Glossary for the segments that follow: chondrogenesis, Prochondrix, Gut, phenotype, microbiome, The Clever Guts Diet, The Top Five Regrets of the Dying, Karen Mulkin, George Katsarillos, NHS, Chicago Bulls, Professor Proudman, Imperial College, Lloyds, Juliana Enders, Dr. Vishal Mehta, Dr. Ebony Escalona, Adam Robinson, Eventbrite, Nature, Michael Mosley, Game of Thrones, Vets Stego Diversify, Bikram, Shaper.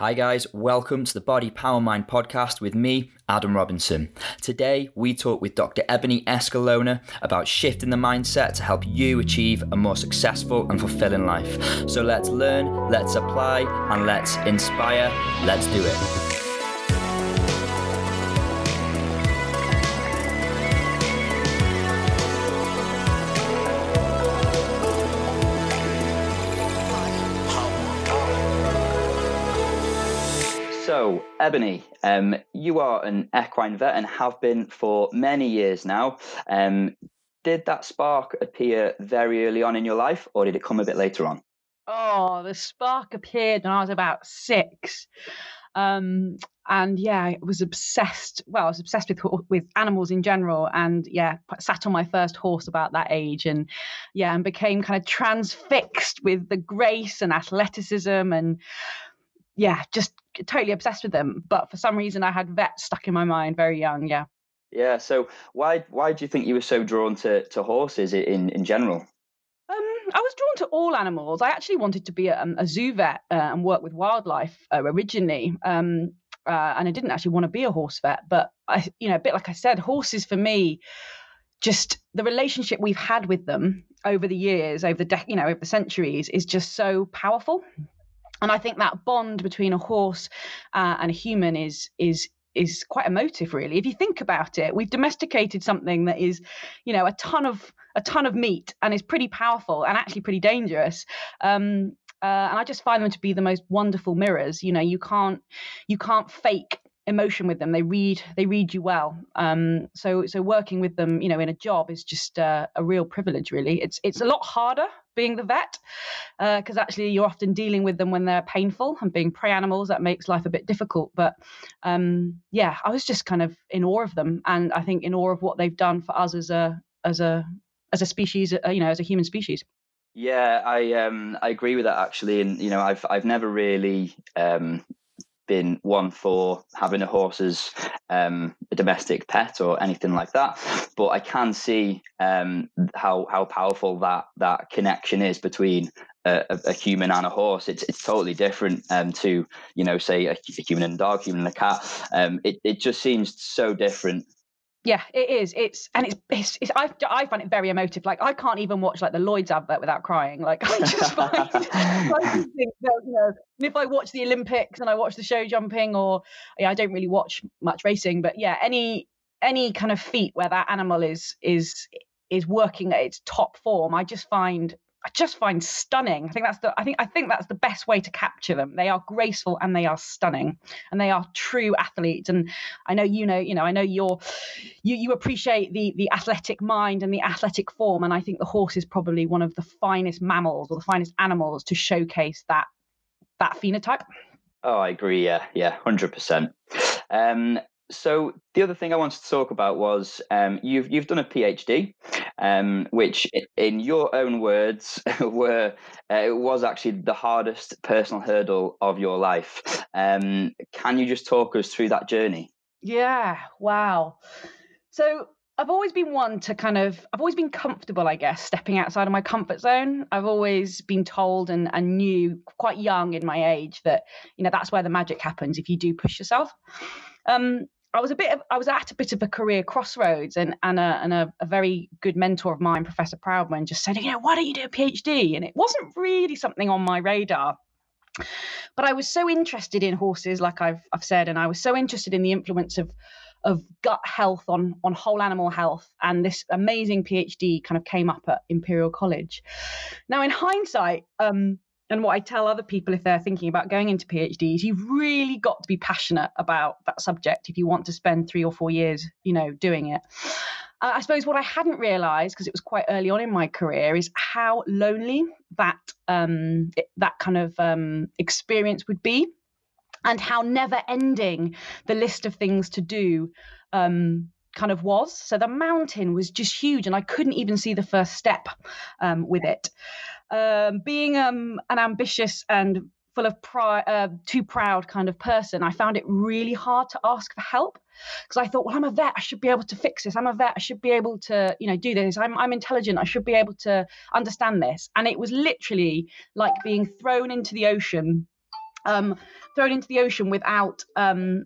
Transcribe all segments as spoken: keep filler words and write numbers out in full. Hi guys, welcome to the Body Power Mind podcast with me, Adam Robinson. Today we talk with Doctor Ebony Escalona about shifting the mindset to help you achieve a more successful and fulfilling life. So let's learn, let's apply, and let's inspire. Let's do it. So, Ebony, um, you are an equine vet and have been for many years now. Um, did that spark appear very early on in your life, or did it come a bit later on? Oh, the spark appeared when I was about six. Um, and yeah, I was obsessed. Well, I was obsessed with with animals in general, and yeah, sat on my first horse about that age, and yeah, and became kind of transfixed with the grace and athleticism and. Yeah, just totally obsessed with them. But for some reason, I had vets stuck in my mind very young. Yeah. Yeah. So why why do you think you were so drawn to, to horses in, in general? Um, I was drawn to all animals. I actually wanted to be a, a zoo vet uh, and work with wildlife uh, originally. Um, uh, and I didn't actually want to be a horse vet. But, I, you know, a bit like I said, horses for me, just the relationship we've had with them over the years, over the, de- you know, over the centuries is just so powerful. And I think that bond between a horse uh, and a human is is is quite emotive, really. If you think about it, we've domesticated something that is, you know, a ton of a ton of meat and is pretty powerful and actually pretty dangerous. Um, uh, and I just find them to be the most wonderful mirrors. You know, you can't you can't fake emotion with them. They read they read you well. Um, so so working with them, you know, in a job is just uh, a real privilege, really. It's it's a lot harder. Being the vet, because uh, actually you're often dealing with them when they're painful, and being prey animals, that makes life a bit difficult. But um, yeah, I was just kind of in awe of them, and I think in awe of what they've done for us as a as a as a species, uh, you know, as a human species. Yeah, I um I agree with that actually, and you know, I've I've never really um been one for having a horse as um, a domestic pet or anything like that, but I can see um, how how powerful that that connection is between a, a human and a horse. It's it's totally different um, to, you know, say a, a human and a dog, human and a cat. Um, it it just seems so different. Yeah, it is. It's and it's, it's, it's I, I find it very emotive. Like, I can't even watch like the Lloyds advert without crying. Like, I just find, I just think that, you know, if I watch the Olympics and I watch the show jumping, or yeah, I don't really watch much racing, but yeah, any any kind of feat where that animal is is is working at its top form, I just find I just find stunning. I think that's the I think I think that's the best way to capture them. They are graceful and they are stunning, and they are true athletes. And I know you know you know I know you're you you appreciate the the athletic mind and the athletic form. And I think the horse is probably one of the finest mammals or the finest animals to showcase that that phenotype. Oh, I agree. Yeah, yeah, one hundred percent. Um, so the other thing I wanted to talk about was um, you've you've done a PhD, um, which in your own words were uh, it was actually the hardest personal hurdle of your life. Um, can you just talk us through that journey? Yeah. Wow. So I've always been one to kind of I've always been comfortable, I guess, stepping outside of my comfort zone. I've always been told and, and knew quite young in my age that, you know, that's where the magic happens if you do push yourself. Um, I was a bit of, I was at a bit of a career crossroads, and and a and a, a very good mentor of mine, Professor Proudman, just said, you know, why don't you do a PhD? And it wasn't really something on my radar, but I was so interested in horses, like I've I've said, and I was so interested in the influence of of gut health on on whole animal health, and this amazing PhD kind of came up at Imperial College. Now, in hindsight, um. And what I tell other people if they're thinking about going into PhDs, you've really got to be passionate about that subject if you want to spend three or four years, you know, doing it. Uh, I suppose what I hadn't realised, because it was quite early on in my career, is how lonely that um, it, that kind of um, experience would be, and how never-ending the list of things to do um kind of was. So the mountain was just huge, and I couldn't even see the first step um, with it. Um, being um, an ambitious and full of pride, uh, too proud kind of person, I found it really hard to ask for help, because I thought, well, I'm a vet, I should be able to fix this. I'm a vet, I should be able to, you know, do this. I'm I'm intelligent, I should be able to understand this. And it was literally like being thrown into the ocean um, thrown into the ocean without, um,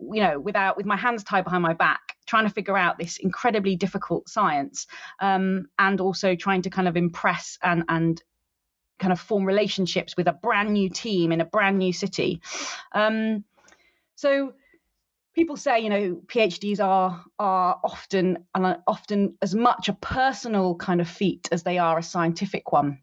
you know, without with my hands tied behind my back, trying to figure out this incredibly difficult science, um, and also trying to kind of impress and and kind of form relationships with a brand new team in a brand new city. Um, so. People say, you know, PhDs are are often and often as much a personal kind of feat as they are a scientific one.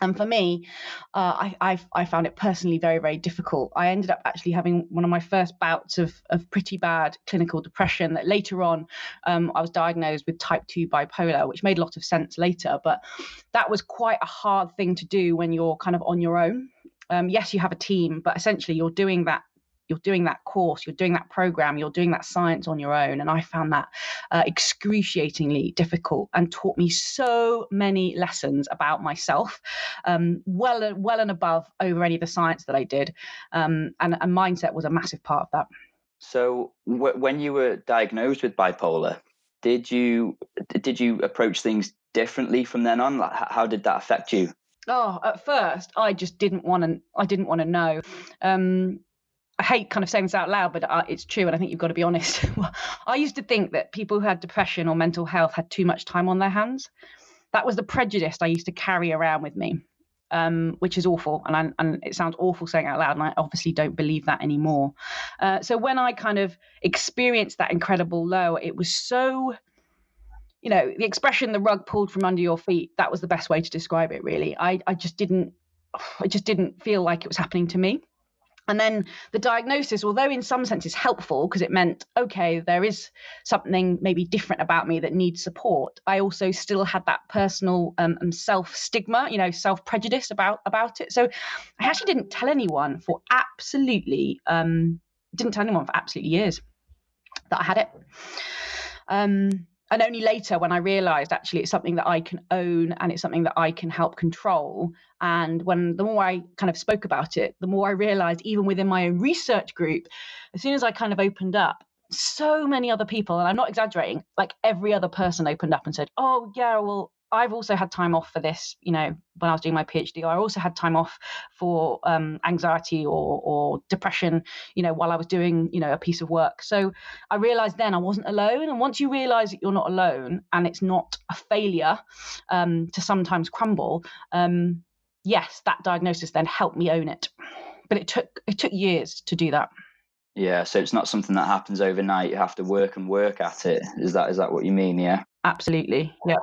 And for me, uh, I I've, I found it personally very, very difficult. I ended up actually having one of my first bouts of of pretty bad clinical depression that later on um, I was diagnosed with type two bipolar, which made a lot of sense later. But that was quite a hard thing to do when you're kind of on your own. Um, yes, you have a team, but essentially you're doing that. You're doing that course, you're doing that program, you're doing that science on your own. And I found that uh, excruciatingly difficult, and taught me so many lessons about myself, um, well, well and above over any of the science that I did. Um, and, and mindset was a massive part of that. So w- when you were diagnosed with bipolar, did you, did you approach things differently from then on? Like, how did that affect you? Oh, at first, I just didn't want to, I didn't want to know. Um, I hate kind of saying this out loud, but it's true. And I think you've got to be honest. I used to think that people who had depression or mental health had too much time on their hands. That was the prejudice I used to carry around with me, um, which is awful. And, I, and it sounds awful saying out loud. And I obviously don't believe that anymore. Uh, so when I kind of experienced that incredible low, it was so, you know, the expression, the rug pulled from under your feet, that was the best way to describe it, really. I, I just didn't, I just didn't feel like it was happening to me. And then the diagnosis, although in some sense is helpful because it meant, okay, there is something maybe different about me that needs support, I also still had that personal um, self-stigma, you know, self-prejudice about about it. So I actually didn't tell anyone for absolutely, um, didn't tell anyone for absolutely years that I had it. Um, and only later when I realized actually it's something that I can own and it's something that I can help control. And when the more I kind of spoke about it, the more I realized, even within my own research group, as soon as I kind of opened up, so many other people, and I'm not exaggerating, like every other person opened up and said, oh yeah, well, I've also had time off for this, you know, when I was doing my PhD, I also had time off for um, anxiety or, or depression, you know, while I was doing, you know, a piece of work. So I realized then I wasn't alone. And once you realize that you're not alone and it's not a failure um, to sometimes crumble, um, yes, that diagnosis then helped me own it. But it took it took years to do that. Yeah. So it's not something that happens overnight. You have to work and work at it. Is that is that what you mean? Yeah, absolutely. Yeah.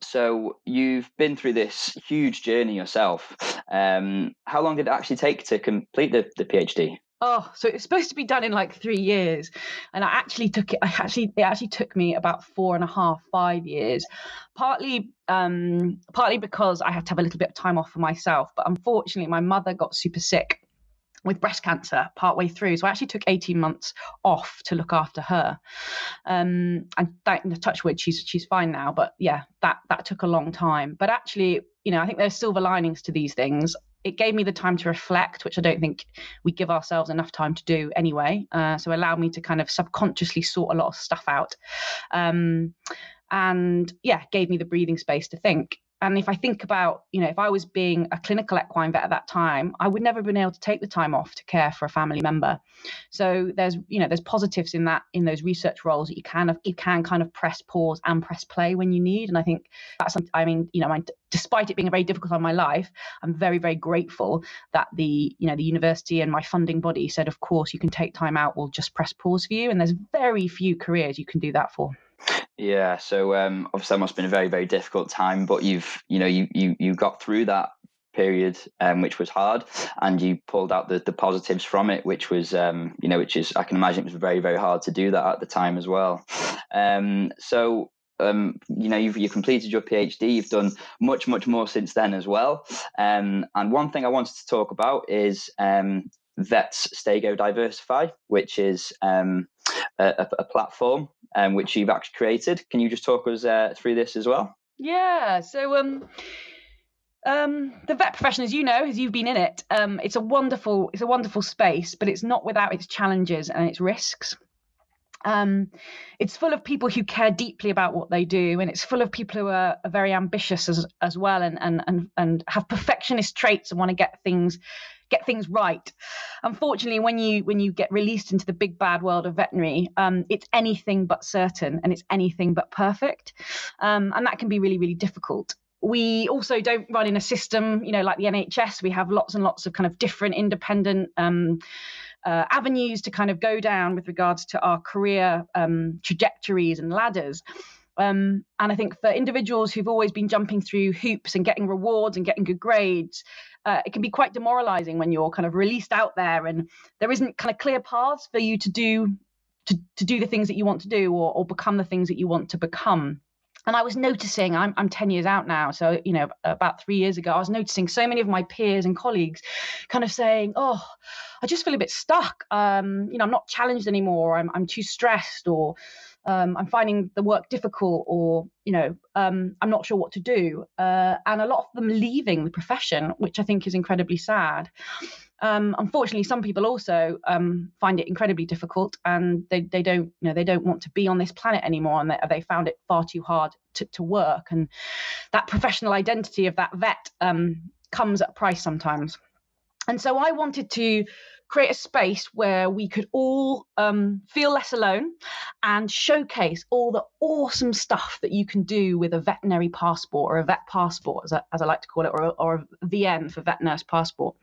So you've been through this huge journey yourself. Um, how long did it actually take to complete the, the PhD? Oh, so it was supposed to be done in like three years. And I actually took it, I actually, it actually took me about four and a half, five years, partly, um, partly because I had to have a little bit of time off for myself. But unfortunately, my mother got super sick with breast cancer partway through. So I actually took eighteen months off to look after her. Um, and that, in the touch wood, she's, she's fine now, but yeah, that, that took a long time. But actually, you know, I think there's silver linings to these things. It gave me the time to reflect, which I don't think we give ourselves enough time to do anyway. Uh, so it allowed me to kind of subconsciously sort a lot of stuff out. Um, and yeah, gave me the breathing space to think. And if I think about, you know, if I was being a clinical equine vet at that time, I would never have been able to take the time off to care for a family member. So there's, you know, there's positives in that, in those research roles that you kind of, you can kind of press pause and press play when you need. And I think that's something, I mean, you know, I, despite it being very difficult on my life, I'm very, very grateful that the, you know, the university and my funding body said, of course, you can take time out. We'll just press pause for you. And there's very few careers you can do that for. Yeah, so um, obviously that must have been a very, very difficult time, but you've, you know, you you you got through that period, um, which was hard, and you pulled out the, the positives from it, which was, um, you know, which is, I can imagine it was very, very hard to do that at the time as well. Um, so, um, you know, you've you completed your PhD, you've done much, much more since then as well. Um, and one thing I wanted to talk about is um, Vets Stego Diversify, which is um, a, a platform Um, which you've actually created. Can you just talk us uh, through this as well? Yeah. So um, um, the vet profession, as you know, as you've been in it, um, it's a wonderful, it's a wonderful space, but it's not without its challenges and its risks. Um, it's full of people who care deeply about what they do, and it's full of people who are, are very ambitious as as well, and and and and have perfectionist traits and want to get things get things right. Unfortunately, when you when you get released into the big bad world of veterinary, um, it's anything but certain and it's anything but perfect. Um, and that can be really, really difficult. We also don't run in a system, you know, like the N H S. We have lots and lots of kind of different independent um, uh, avenues to kind of go down with regards to our career um, trajectories and ladders. Um, and I think for individuals who've always been jumping through hoops and getting rewards and getting good grades, uh, it can be quite demoralizing when you're kind of released out there and there isn't kind of clear paths for you to do to, to do the things that you want to do or, or become the things that you want to become. And I was noticing, I'm, I'm ten years out now, so, you know, about three years ago, I was noticing so many of my peers and colleagues kind of saying, oh, I just feel a bit stuck. Um, you know, I'm not challenged anymore. I'm, I'm too stressed, or um, I'm finding the work difficult, or, you know, um, I'm not sure what to do. Uh, and a lot of them leaving the profession, which I think is incredibly sad. Um, unfortunately, some people also um, find it incredibly difficult, and they, they don't, you know, they don't want to be on this planet anymore, and they, they found it far too hard to, to work. And that professional identity of that vet um, comes at a price sometimes. And so I wanted to create a space where we could all um, feel less alone and showcase all the awesome stuff that you can do with a veterinary passport, or a vet passport, as I, as I like to call it, or a, or a V N for vet nurse passport.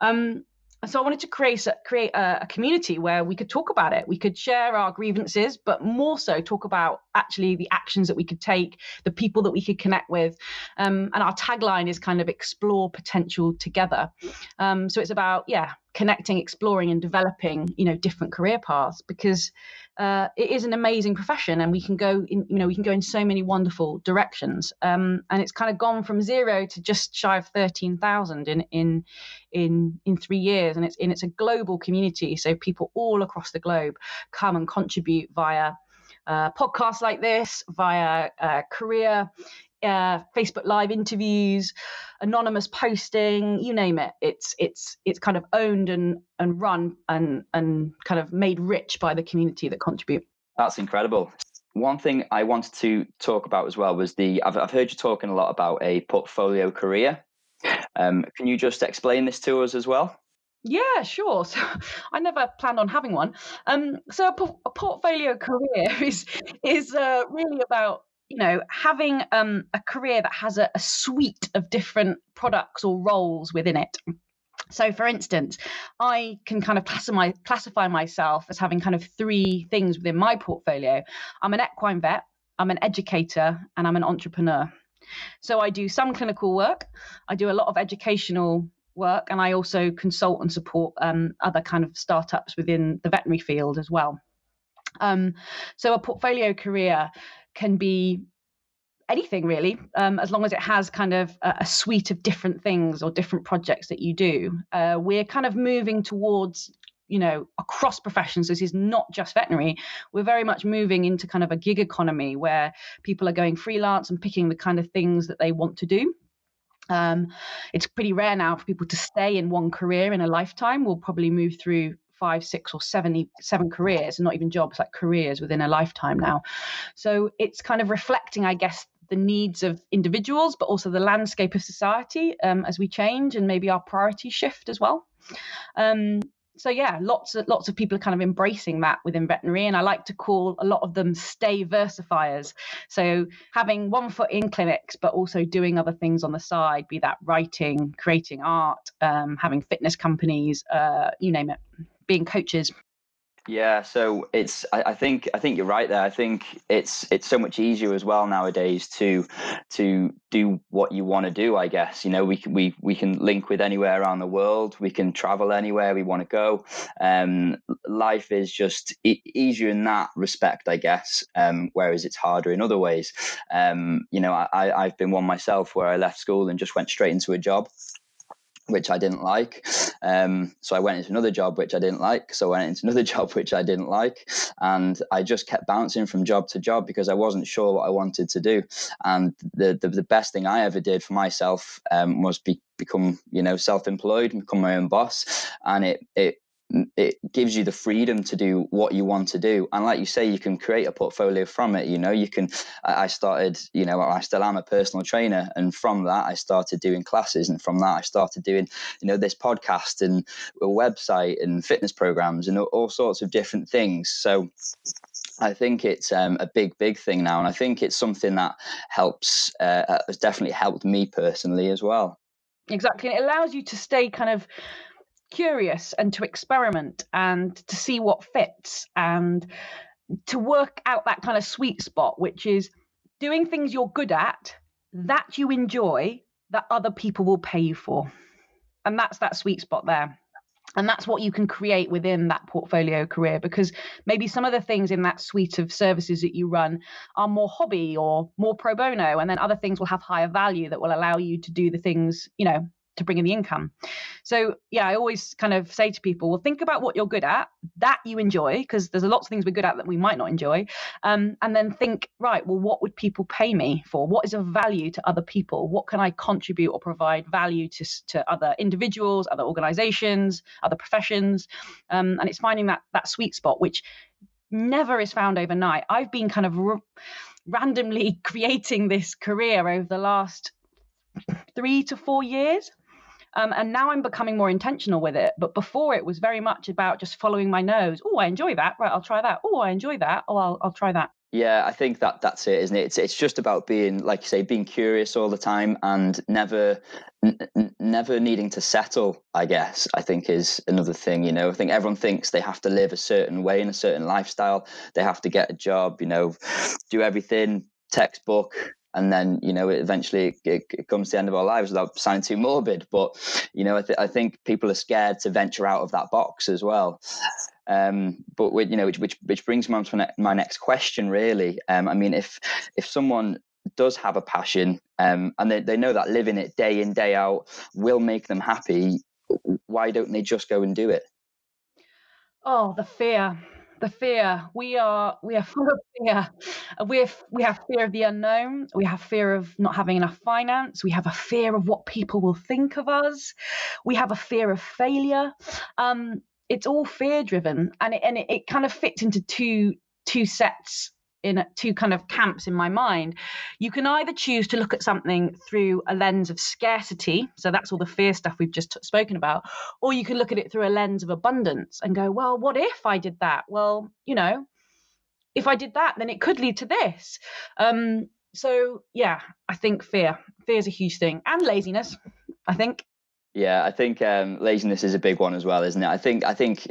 Um, and so I wanted to create, create a, a community where we could talk about it. We could share our grievances, but more so talk about actually the actions that we could take, the people that we could connect with. Um, and our tagline is kind of explore potential together. Um, so it's about, yeah, connecting, exploring and developing, you know, different career paths, because uh, it is an amazing profession and we can go in, you know, we can go in so many wonderful directions. Um, and it's kind of gone from zero to just shy of thirteen thousand in, in, in, in three years. And it's in, it's a global community. So people all across the globe come and contribute via uh, podcasts like this, via uh, career Uh, Facebook Live interviews, anonymous posting, you name it. It's it's it's kind of owned and and run and and kind of made rich by the community that contribute. That's incredible. One thing I wanted to talk about as well was the I've I've heard you talking a lot about a portfolio career. Um, can you just explain this to us as well? Yeah, sure. So I never planned on having one. Um, so a, por- a portfolio career is is uh, really about, you know, having um, a career that has a, a suite of different products or roles within it. So, for instance, I can kind of classify, classify myself as having kind of three things within my portfolio. I'm an equine vet, I'm an educator, and I'm an entrepreneur. So I do some clinical work, I do a lot of educational work, and I also consult and support um, other kind of startups within the veterinary field as well. Um, so a portfolio career can be anything really, um, as long as it has kind of a, a suite of different things or different projects that you do. Uh, we're kind of moving towards, you know, across professions. This is not just veterinary. We're very much moving into kind of a gig economy where people are going freelance and picking the kind of things that they want to do. Um, it's pretty rare now for people to stay in one career in a lifetime. We'll probably move through five, six or seven, seven careers, and not even jobs, like careers within a lifetime now. So it's kind of reflecting, I guess, the needs of individuals, but also the landscape of society um, as we change, and maybe our priorities shift as well. Um, so yeah, lots of, lots of people are kind of embracing that within veterinary. And I like to call a lot of them stay versifiers. So having one foot in clinics, but also doing other things on the side, be that writing, creating art, um, having fitness companies, uh, you name it. Being coaches. Yeah, so it's I, I think I think you're right there. I think it's it's so much easier as well nowadays to to do what you want to do, I guess. You know, we can we we can link with anywhere around the world, we can travel anywhere we want to go. Um life is just e- easier in that respect, I guess, um whereas it's harder in other ways. Um you know, I I've been one myself where I left school and just went straight into a job, which I didn't like. Um, so I went into another job, which I didn't like. So I went into another job, which I didn't like. And I just kept bouncing from job to job because I wasn't sure what I wanted to do. And the the, the best thing I ever did for myself um, was be, become, you know, self-employed and become my own boss. And it, it, it gives you the freedom to do what you want to do. And like you say, you can create a portfolio from it. You know, you can, I started, you know, I still am a personal trainer. And from that, I started doing classes. And from that, I started doing, you know, this podcast and a website and fitness programs and all sorts of different things. So I think it's um, a big, big thing now. And I think it's something that helps, uh, has definitely helped me personally as well. Exactly. It allows you to stay kind of curious and to experiment and to see what fits and to work out that kind of sweet spot, which is doing things you're good at, that you enjoy, that other people will pay you for. And that's that sweet spot there. And that's what you can create within that portfolio career, because maybe some of the things in that suite of services that you run are more hobby or more pro bono, and then other things will have higher value that will allow you to do the things, you know, to bring in the income. So yeah, I always kind of say to people, well, think about what you're good at, that you enjoy, because there's a lot of things we're good at that we might not enjoy. Um, and then think, right, well, what would people pay me for? What is of value to other people? What can I contribute or provide value to, to other individuals, other organizations, other professions? Um, and it's finding that that sweet spot, which never is found overnight. I've been kind of r- randomly creating this career over the last three to four years. Um, and now I'm becoming more intentional with it. But before, it was very much about just following my nose. Oh, I enjoy that. Right, I'll try that. Oh, I enjoy that. Oh, I'll I'll try that. Yeah, I think that that's it, isn't it? It's it's just about being, like you say, being curious all the time and never n- never needing to settle, I guess, I think is another thing. You know, I think everyone thinks they have to live a certain way in a certain lifestyle. They have to get a job, you know, do everything, textbook. And then, you know, eventually it, it comes to the end of our lives without sounding too morbid. But, you know, I, th- I think people are scared to venture out of that box as well. Um, but, with, you know, which, which which brings me on to my next question, really. Um, I mean, if if someone does have a passion um, and they, they know that living it day in, day out will make them happy, why don't they just go and do it? Oh, the fear. The fear. We are we are full of fear. We have, we have fear of the unknown. We have fear of not having enough finance. We have a fear of what people will think of us. We have a fear of failure. Um, it's all fear driven, and it and it, it kind of fits into two two sets in two kind of camps in my mind. You can either choose to look at something through a lens of scarcity, so that's all the fear stuff we've just t- spoken about, or you can look at it through a lens of abundance and go, well, what if I did that? Well, you know, if I did that, then it could lead to this. Um, so yeah, I think fear, fear is a huge thing, and laziness, I think. Yeah, I think um, laziness is a big one as well, isn't it? I think, I think,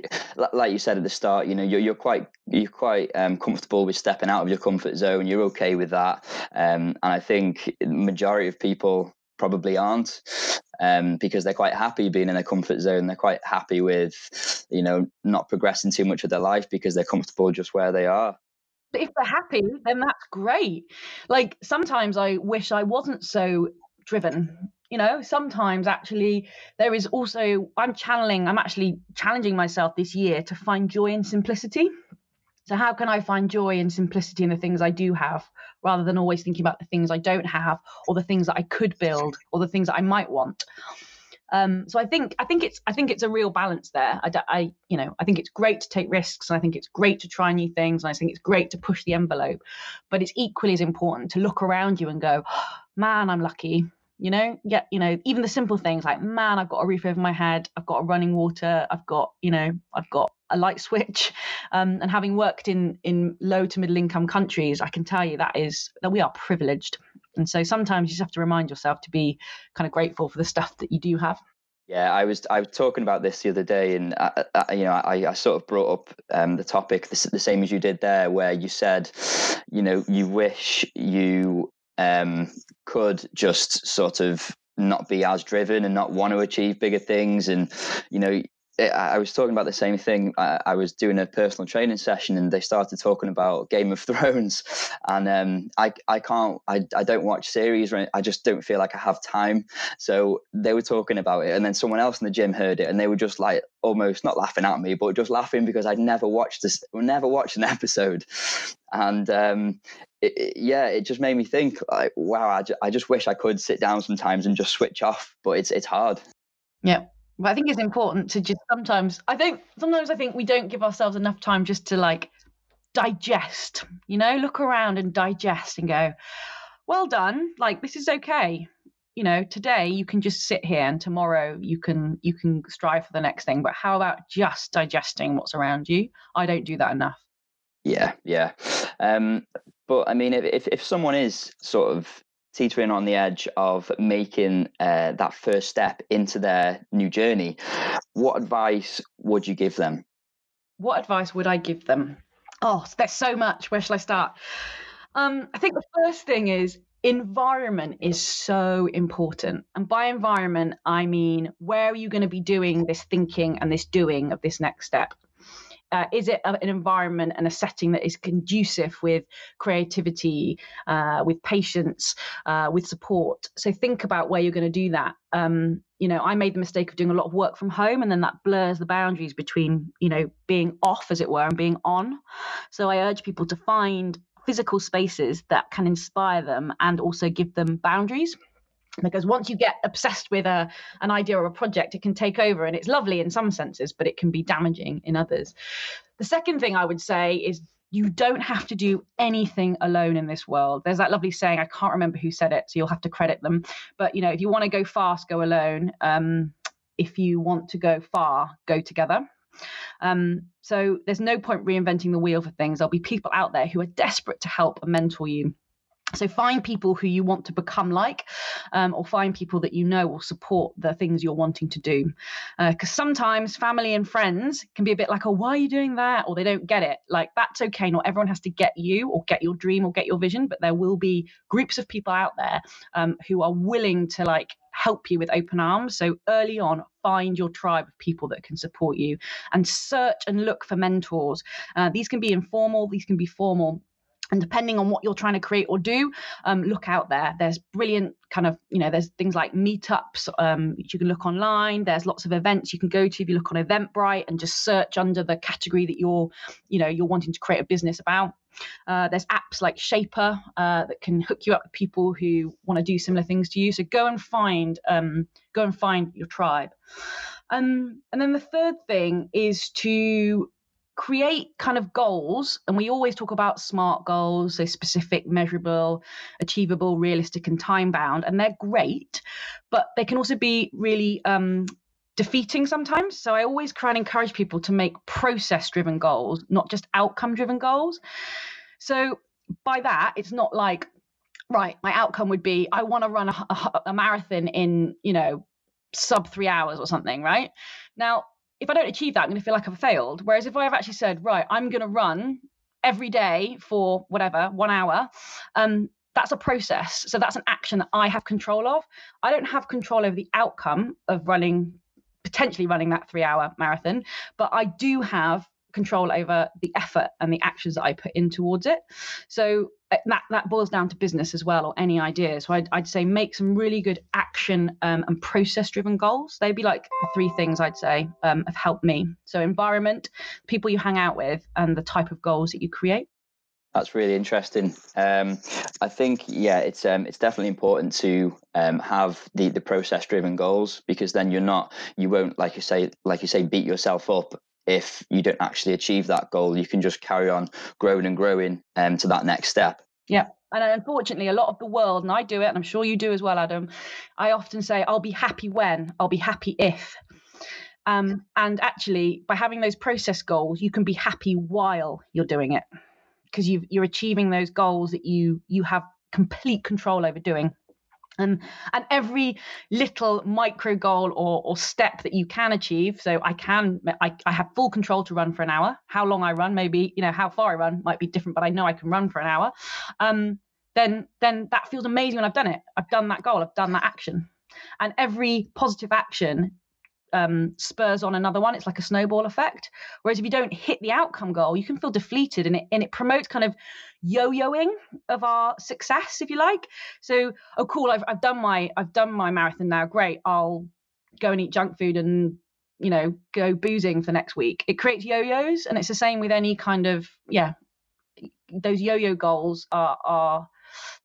like you said at the start, you know, you're you're quite you're quite um, comfortable with stepping out of your comfort zone. You're okay with that, um, and I think the majority of people probably aren't, um, because they're quite happy being in their comfort zone. They're quite happy with, you know, not progressing too much of their life because they're comfortable just where they are. But if they're happy, then that's great. Like, sometimes I wish I wasn't so driven. You know, sometimes actually there is also, I'm channeling, I'm actually challenging myself this year to find joy in simplicity. So how can I find joy and simplicity in the things I do have, rather than always thinking about the things I don't have, or the things that I could build, or the things that I might want. Um, so I think, I think it's, I think it's a real balance there. I, I, you know, I think it's great to take risks, and I think it's great to try new things, and I think it's great to push the envelope, but it's equally as important to look around you and go, oh, man, I'm lucky. You know, yeah, you know, even the simple things like, man, I've got a roof over my head, I've got a running water, I've got, you know, I've got a light switch. Um, and having worked in in low to middle income countries, I can tell you that is that we are privileged. And so sometimes you just have to remind yourself to be kind of grateful for the stuff that you do have. Yeah, I was I was talking about this the other day, and I, I, you know, I, I sort of brought up um, the topic the, the same as you did there, where you said, you know, you wish you. Um, could just sort of not be as driven and not want to achieve bigger things. And, you know, I was talking about the same thing. I was doing a personal training session, and they started talking about Game of Thrones, and um, I I can't I, I don't watch series. I just don't feel like I have time. So they were talking about it, and then someone else in the gym heard it, and they were just like almost not laughing at me, but just laughing because I'd never watched this, never watched an episode, and um, it, it, yeah, it just made me think like, wow, I just, I just wish I could sit down sometimes and just switch off, but it's it's hard. Yeah. But I think it's important to just sometimes, I think, sometimes I think we don't give ourselves enough time just to like digest, you know, look around and digest and go, well done. Like, this is okay. You know, today you can just sit here and tomorrow you can, you can strive for the next thing. But how about just digesting what's around you? I don't do that enough. Yeah. Yeah. Um, but I mean, if, if someone is sort of teetering on the edge of making uh, that first step into their new journey, what advice would you give them? What advice would I give them? Oh, there's so much. Where shall I start? Um, I think the first thing is environment is so important. And by environment, I mean, where are you going to be doing this thinking and this doing of this next step? Uh, is it an environment and a setting that is conducive with creativity, uh, with patience, uh, with support? So think about where you're going to do that. Um, you know, I made the mistake of doing a lot of work from home, and then that blurs the boundaries between, you know, being off, as it were, and being on. So I urge people to find physical spaces that can inspire them and also give them boundaries. Because once you get obsessed with a, an idea or a project, it can take over, and it's lovely in some senses, but it can be damaging in others. The second thing I would say is you don't have to do anything alone in this world. There's that lovely saying, I can't remember who said it, so you'll have to credit them. But, you know, if you want to go fast, go alone. Um, if you want to go far, go together. Um, so there's no point reinventing the wheel for things. There'll be people out there who are desperate to help and mentor you. So find people who you want to become like, um, or find people that you know will support the things you're wanting to do. Because uh, sometimes family and friends can be a bit like, oh, why are you doing that? Or they don't get it. Like, that's okay. Not everyone has to get you or get your dream or get your vision, but there will be groups of people out there um, who are willing to like help you with open arms. So early on, find your tribe of people that can support you, and search and look for mentors. Uh, these can be informal, these can be formal. And depending on what you're trying to create or do, um, look out there. There's brilliant kind of, you know, there's things like meetups um, you can look online. There's lots of events you can go to if you look on Eventbrite and just search under the category that you're, you know, you're wanting to create a business about. Uh, there's apps like Shaper uh, that can hook you up with people who want to do similar things to you. So go and find, um, go and find your tribe. Um, and then the third thing is to create kind of goals. And we always talk about SMART goals, so specific, measurable, achievable, realistic, and time bound. And they're great, but they can also be really um, defeating sometimes. So I always try and encourage people to make process driven goals, not just outcome driven goals. So by that, it's not like, right, my outcome would be, I want to run a, a, a marathon in, you know, sub three hours or something, right? Now, if I don't achieve that, I'm going to feel like I've failed. Whereas if I've actually said, right, I'm going to run every day for whatever, one hour, um, that's a process. So that's an action that I have control of. I don't have control over the outcome of running, potentially running that three hour marathon, but I do have control over the effort and the actions that I put in towards it. So that, that boils down to business as well, or any idea. So I'd, I'd say make some really good action um, and process-driven goals. They'd be like the three things I'd say um, have helped me. So environment, people you hang out with, and the type of goals that you create. That's really interesting. Um, I think, yeah, it's um, it's definitely important to um, have the the process-driven goals, because then you're not, you won't, like you say, like you say, beat yourself up if you don't actually achieve that goal. You can just carry on growing and growing um, to that next step. Yeah. And unfortunately, a lot of the world, and I do it, and I'm sure you do as well, Adam, I often say, I'll be happy when, I'll be happy if. Um, and actually, by having those process goals, you can be happy while you're doing it, because you've, you're achieving those goals that you you have complete control over doing. And, and every little micro goal or, or step that you can achieve. So I can, I, I have full control to run for an hour. How long I run, maybe, you know, how far I run might be different, but I know I can run for an hour. Um, then, then that feels amazing when I've done it. I've done that goal. I've done that action. And every positive action um, spurs on another one. It's like a snowball effect. Whereas if you don't hit the outcome goal, you can feel deflated, and it, and it promotes kind of yo-yoing of our success, if you like. So, oh, cool. I've, I've done my, I've done my marathon now. Great. I'll go and eat junk food and, you know, go boozing for next week. It creates yo-yos. And it's the same with any kind of, yeah, those yo-yo goals are, are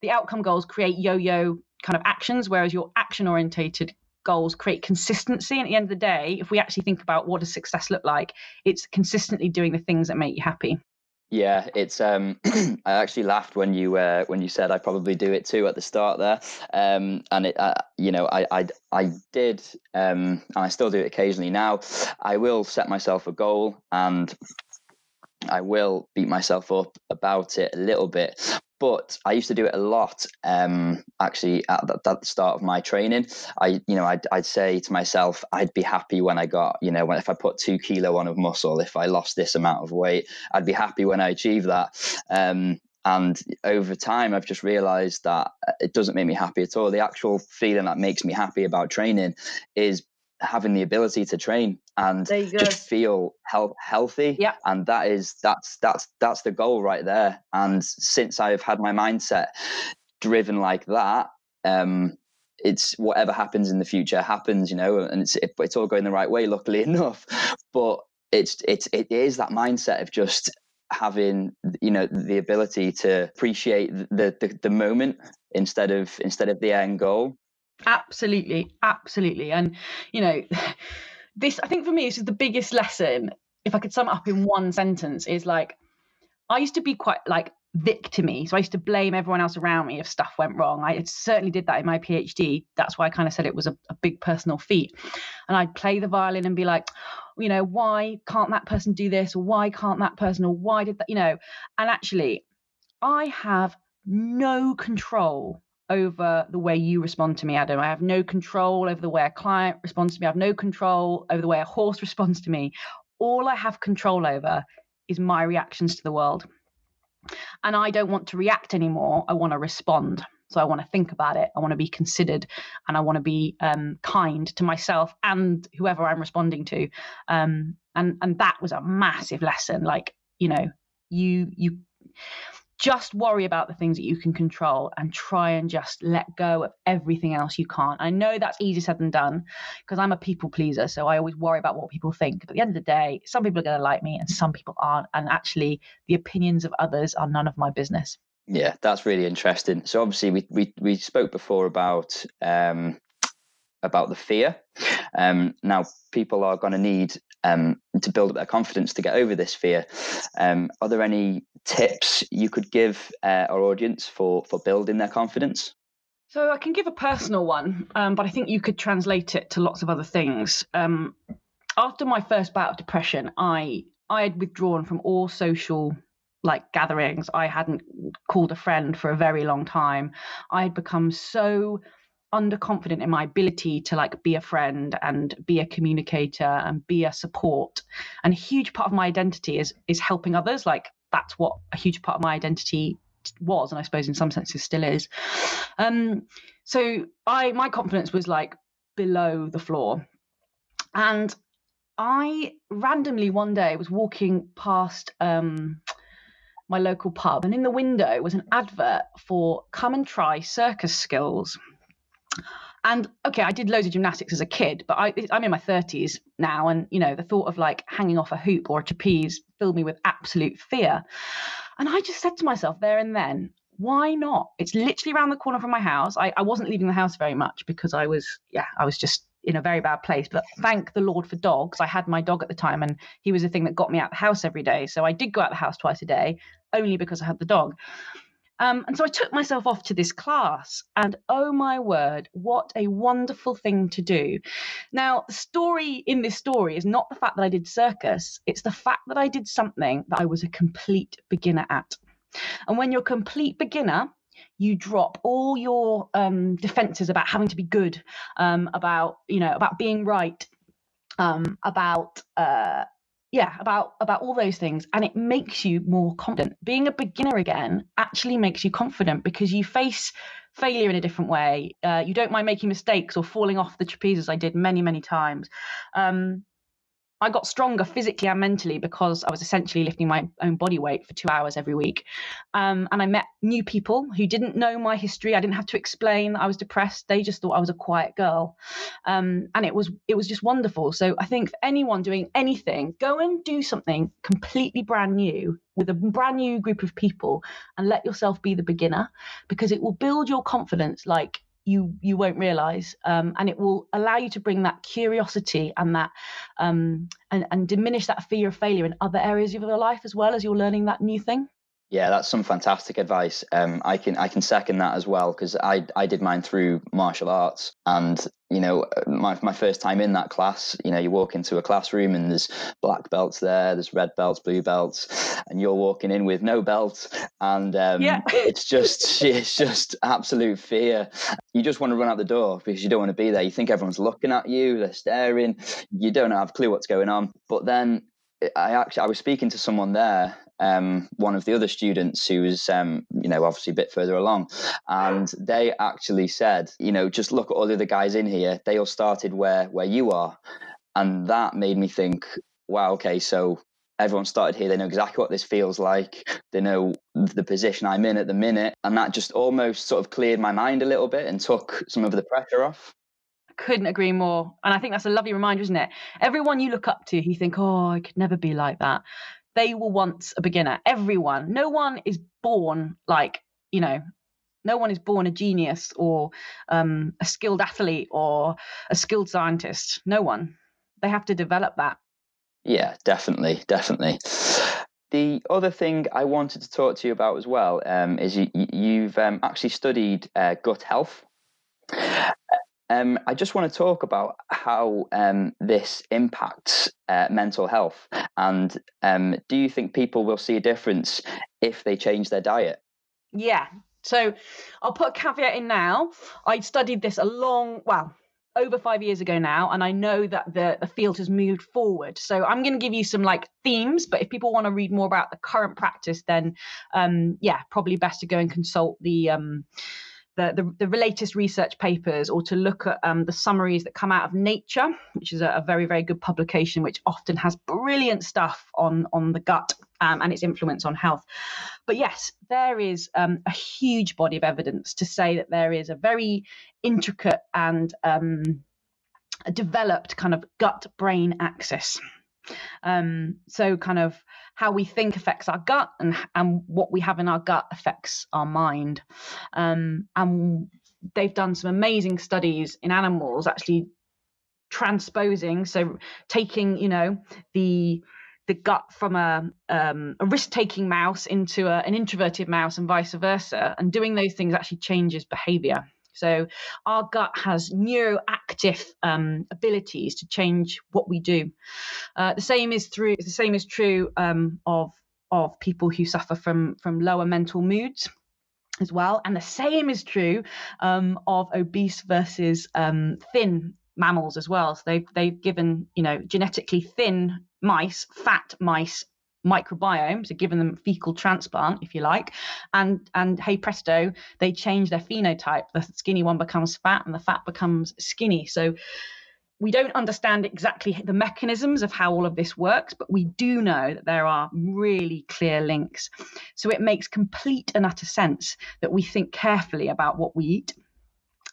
the outcome goals create yo-yo kind of actions. Whereas your action orientated goals create consistency. And at the end of the day, if we actually think about what does success look like, it's consistently doing the things that make you happy. Yeah, it's. Um, I actually laughed when you uh, when you said I probably do it too at the start there, um, and it, uh, you know, I I, I did, um, and I still do it occasionally now. I will set myself a goal and I will beat myself up about it a little bit. But I used to do it a lot, um, actually, at the, at the start of my training. I, you know, I'd, I'd say to myself, I'd be happy when I got, you know, when, if I put two kilo on of muscle, if I lost this amount of weight, I'd be happy when I achieve that. Um, and over time, I've just realized that it doesn't make me happy at all. The actual feeling that makes me happy about training is having the ability to train and just feel health, healthy. Yeah. And that is, that's, that's, that's the goal right there. And since I've had my mindset driven like that, um, it's whatever happens in the future happens, you know, and it's, it, it's all going the right way, luckily enough, but it's, it's, it is that mindset of just having, you know, the ability to appreciate the, the, the moment instead of, instead of the end goal. Absolutely. Absolutely. And, you know, this, I think for me, this is the biggest lesson. If I could sum it up in one sentence, is like, I used to be quite like victim-y. So I used to blame everyone else around me if stuff went wrong. I certainly did that in my PhD. That's why I kind of said it was a, a big personal feat. And I'd play the violin and be like, you know, why can't that person do this? Or why can't that person? Or why did that, you know? And actually, I have no control over the way you respond to me, Adam. I have no control over the way a client responds to me. I have no control over the way a horse responds to me. All I have control over is my reactions to the world. And I don't want to react anymore. I want to respond. So I want to think about it. I want to be considered, and I want to be um, kind to myself and whoever I'm responding to. Um, and and that was a massive lesson. Like, you know, you you. Just worry about the things that you can control and try and just let go of everything else you can't. I know that's easier said than done, because I'm a people pleaser. So I always worry about what people think. But at the end of the day, some people are going to like me and some people aren't. And actually, the opinions of others are none of my business. Yeah, that's really interesting. So obviously, we we, we spoke before about um, about the fear. Um, now, people are going to need Um, to build up their confidence to get over this fear. Um, are there any tips you could give uh, our audience for for building their confidence? So I can give a personal one, um, but I think you could translate it to lots of other things. Um, after my first bout of depression, I I had withdrawn from all social like gatherings. I hadn't called a friend for a very long time. I had become so underconfident in my ability to like be a friend and be a communicator and be a support. And a huge part of my identity is is helping others. Like, that's what a huge part of my identity was, and I suppose in some senses still is. Um so I my confidence was like below the floor. And I randomly one day was walking past um my local pub, and in the window was an advert for come and try circus skills. And okay, I did loads of gymnastics as a kid, but I, I'm in my thirties now. And, you know, the thought of like hanging off a hoop or a trapeze filled me with absolute fear. And I just said to myself there and then, why not? It's literally around the corner from my house. I, I wasn't leaving the house very much because I was, yeah, I was just in a very bad place. But thank the Lord for dogs. I had my dog at the time, and he was the thing that got me out of the house every day. So I did go out of the house twice a day only because I had the dog. Um, and so I took myself off to this class, and oh my word, what a wonderful thing to do. Now, the story in this story is not the fact that I did circus. It's the fact that I did something that I was a complete beginner at. And when you're a complete beginner, you drop all your um, defenses about having to be good, um, about, you know, about being right, um, about, uh, Yeah, about about all those things. And it makes you more confident. Being a beginner again actually makes you confident because you face failure in a different way. Uh, you don't mind making mistakes or falling off the trapeze, as I did many, many times. Um, I got stronger physically and mentally because I was essentially lifting my own body weight for two hours every week. Um, and I met new people who didn't know my history. I didn't have to explain that I was depressed. They just thought I was a quiet girl. Um, and it was it was just wonderful. So I think for anyone doing anything, go and do something completely brand new with a brand new group of people and let yourself be the beginner, because it will build your confidence like you you won't realize, um, and it will allow you to bring that curiosity and that um, and, and diminish that fear of failure in other areas of your life as well as you're learning that new thing. Yeah, that's some fantastic advice. Um, I can I can second that as well, because I I did mine through martial arts, and you know my my first time in that class, you know you walk into a classroom and there's black belts there, there's red belts, blue belts, and you're walking in with no belt, and um, yeah. it's just it's just absolute fear. You just want to run out the door because you don't want to be there. You think everyone's looking at you, they're staring, you don't have a clue what's going on. But then I actually I was speaking to someone there. Um, one of the other students who was, um, you know, obviously a bit further along, and they actually said, you know, just look at all the other guys in here. They all started where where you are, and that made me think, wow, okay, so everyone started here. They know exactly what this feels like. They know the position I'm in at the minute, and that just almost sort of cleared my mind a little bit and took some of the pressure off. Couldn't agree more, and I think that's a lovely reminder, isn't it? Everyone you look up to, you think, oh, I could never be like that. They were once a beginner. Everyone, no one is born like, you know, no one is born a genius or um, a skilled athlete or a skilled scientist. No one. They have to develop that. Yeah, definitely. Definitely. The other thing I wanted to talk to you about as well um, is you, you've um, actually studied uh, gut health. Um, I just want to talk about how um, this impacts uh, mental health. And um, do you think people will see a difference if they change their diet? Yeah. So I'll put a caveat in now. I studied this a long, well, over five years ago now, and I know that the, the field has moved forward. So I'm going to give you some like themes, but if people want to read more about the current practice, then um, yeah, probably best to go and consult the um The, the the latest research papers, or to look at um, the summaries that come out of Nature, which is a, a very, very good publication, which often has brilliant stuff on, on the gut um, and its influence on health. But yes, there is um, a huge body of evidence to say that there is a very intricate and um, a developed kind of gut-brain axis. Um, so kind of how we think affects our gut, and, and what we have in our gut affects our mind. Um, and they've done some amazing studies in animals, actually transposing. So taking, you know, the the gut from a, um, a risk-taking mouse into a, an introverted mouse and vice versa. And doing those things actually changes behavior. So our gut has neuroactive um, abilities to change what we do. Uh, the same is through. The same is true um, of of people who suffer from from lower mental moods as well, and the same is true um, of obese versus um, thin mammals as well. So they've they've given you know genetically thin mice, fat mice, microbiome, so giving them fecal transplant, if you like, and and hey presto, they change their phenotype. The skinny one becomes fat and the fat becomes skinny. So we don't understand exactly the mechanisms of how all of this works, but we do know that there are really clear links. So it makes complete and utter sense that we think carefully about what we eat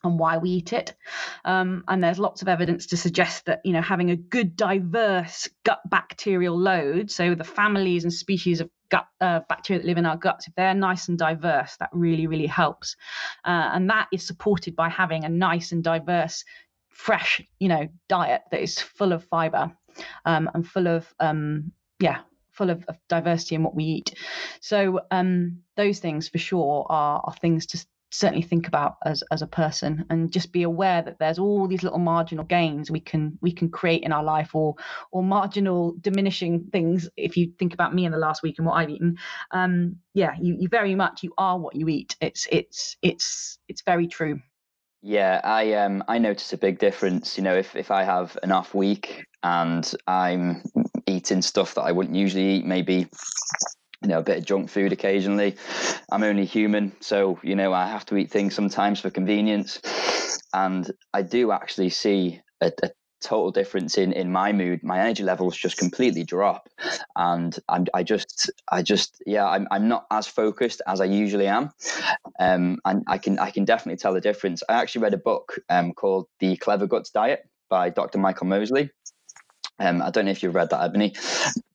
and why we eat it. Um, and there's lots of evidence to suggest that, you know, having a good, diverse gut bacterial load, so the families and species of gut uh, bacteria that live in our guts, if they're nice and diverse, that really, really helps. Uh, and that is supported by having a nice and diverse, fresh, you know, diet that is full of fiber um, and full of, um, yeah, full of, of diversity in what we eat. So um, those things for sure are, are things to certainly think about as as a person, and just be aware that there's all these little marginal gains we can we can create in our life, or or marginal diminishing things. If you think about me in the last week and what I've eaten, um yeah you, you very much you are what you eat. It's it's it's it's very true. Yeah, I um I notice a big difference. You know, if if I have an off week and I'm eating stuff that I wouldn't usually eat, maybe you know, a bit of junk food occasionally. I'm only human, so, you know, I have to eat things sometimes for convenience. And I do actually see a, a total difference in, in my mood. My energy levels just completely drop. And I'm, I just, I just, yeah, I'm, I'm not as focused as I usually am. Um, and I can, I can definitely tell the difference. I actually read a book um, called The Clever Guts Diet by Doctor Michael Mosley. Um, I don't know if you've read that, Ebony,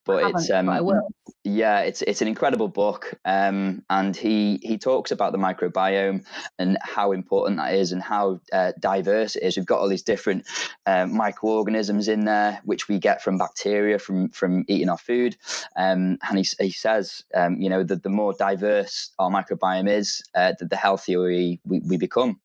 but it's um, but I will. yeah, it's it's an incredible book, um, and he he talks about the microbiome and how important that is and how uh, diverse it is. We've got all these different uh, microorganisms in there, which we get from bacteria from from eating our food. Um, and he he says, um, you know, that the more diverse our microbiome is, uh, the, the healthier we, we, we become.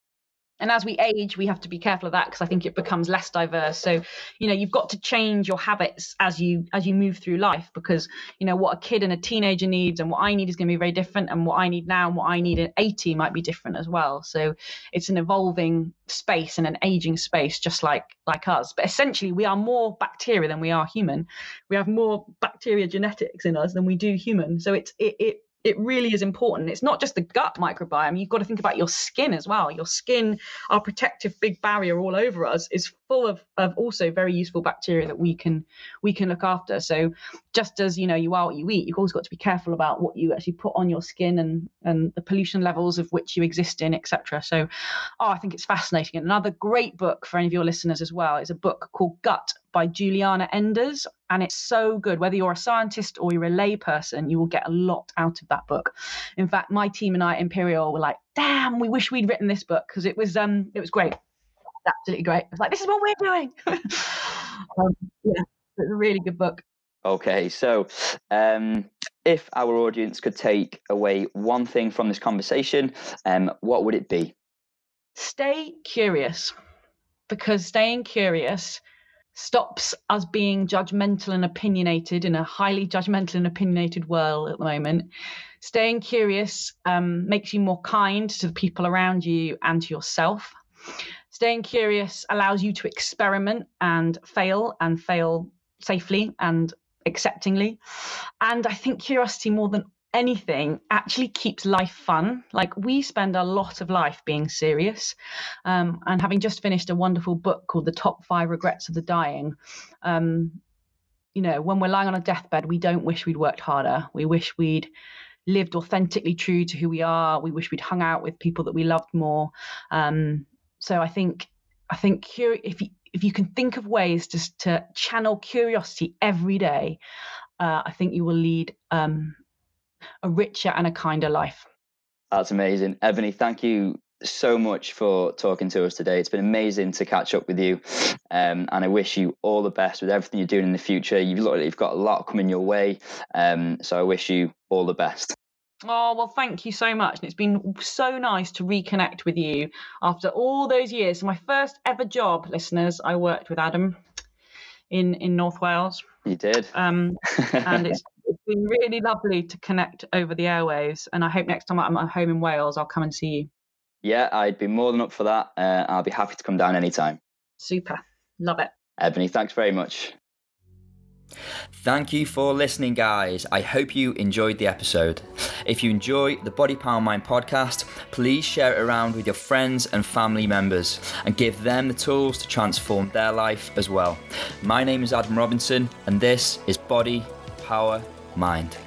And as we age, we have to be careful of that because I think it becomes less diverse. So, you know, you've got to change your habits as you as you move through life, because, you know, what a kid and a teenager needs and what I need is going to be very different. And what I need now and what I need at eighty might be different as well. So it's an evolving space and an aging space, just like like us. But essentially, we are more bacteria than we are human. We have more bacteria genetics in us than we do human. So it's it it. It really is important. It's not just the gut microbiome. You've got to think about your skin as well. Your skin, our protective big barrier all over us, is full of, of also very useful bacteria that we can we can look after. So just as, you know, you are what you eat, you've always got to be careful about what you actually put on your skin and, and the pollution levels of which you exist in, et cetera. So oh, I think it's fascinating. And another great book for any of your listeners as well is a book called Gut by Juliana Enders. And it's so good. Whether you're a scientist or you're a lay person, you will get a lot out of that book. In fact, my team and I at Imperial were like, damn, we wish we'd written this book, because it was um it was great. Absolutely great. I was like, this is what we're doing. um, yeah, it's a really good book. Okay, so um, if our audience could take away one thing from this conversation, um, what would it be? Stay curious, because staying curious stops us being judgmental and opinionated in a highly judgmental and opinionated world at the moment. Staying curious um, makes you more kind to the people around you and to yourself. Staying curious allows you to experiment and fail and fail safely and acceptingly. And I think curiosity, more than anything, actually keeps life fun. Like, we spend a lot of life being serious, um, and having just finished a wonderful book called The Top Five Regrets of the Dying, um, you know, when we're lying on a deathbed, we don't wish we'd worked harder. We wish we'd lived authentically true to who we are. We wish we'd hung out with people that we loved more. Um, so I think I think cur- if you, if you can think of ways just to channel curiosity every day, uh, I think you will lead Um, a richer and a kinder life. That's amazing. Ebony, thank you so much for talking to us today. It's been amazing to catch up with you. Um, and I wish you all the best with everything you're doing in the future. You've looked, you've got a lot coming your way. Um, so I wish you all the best. Oh, well, thank you so much. And it's been so nice to reconnect with you after all those years. So my first ever job, listeners, I worked with Adam in, in North Wales. You did. Um, and it's It's been really lovely to connect over the airwaves, and I hope next time I'm at home in Wales, I'll come and see you. Yeah, I'd be more than up for that. Uh, I'll be happy to come down anytime. Super. Love it. Ebony, thanks very much. Thank you for listening, guys. I hope you enjoyed the episode. If you enjoy the Body Power Mind podcast, please share it around with your friends and family members and give them the tools to transform their life as well. My name is Adam Robinson, and this is Body Power Mind.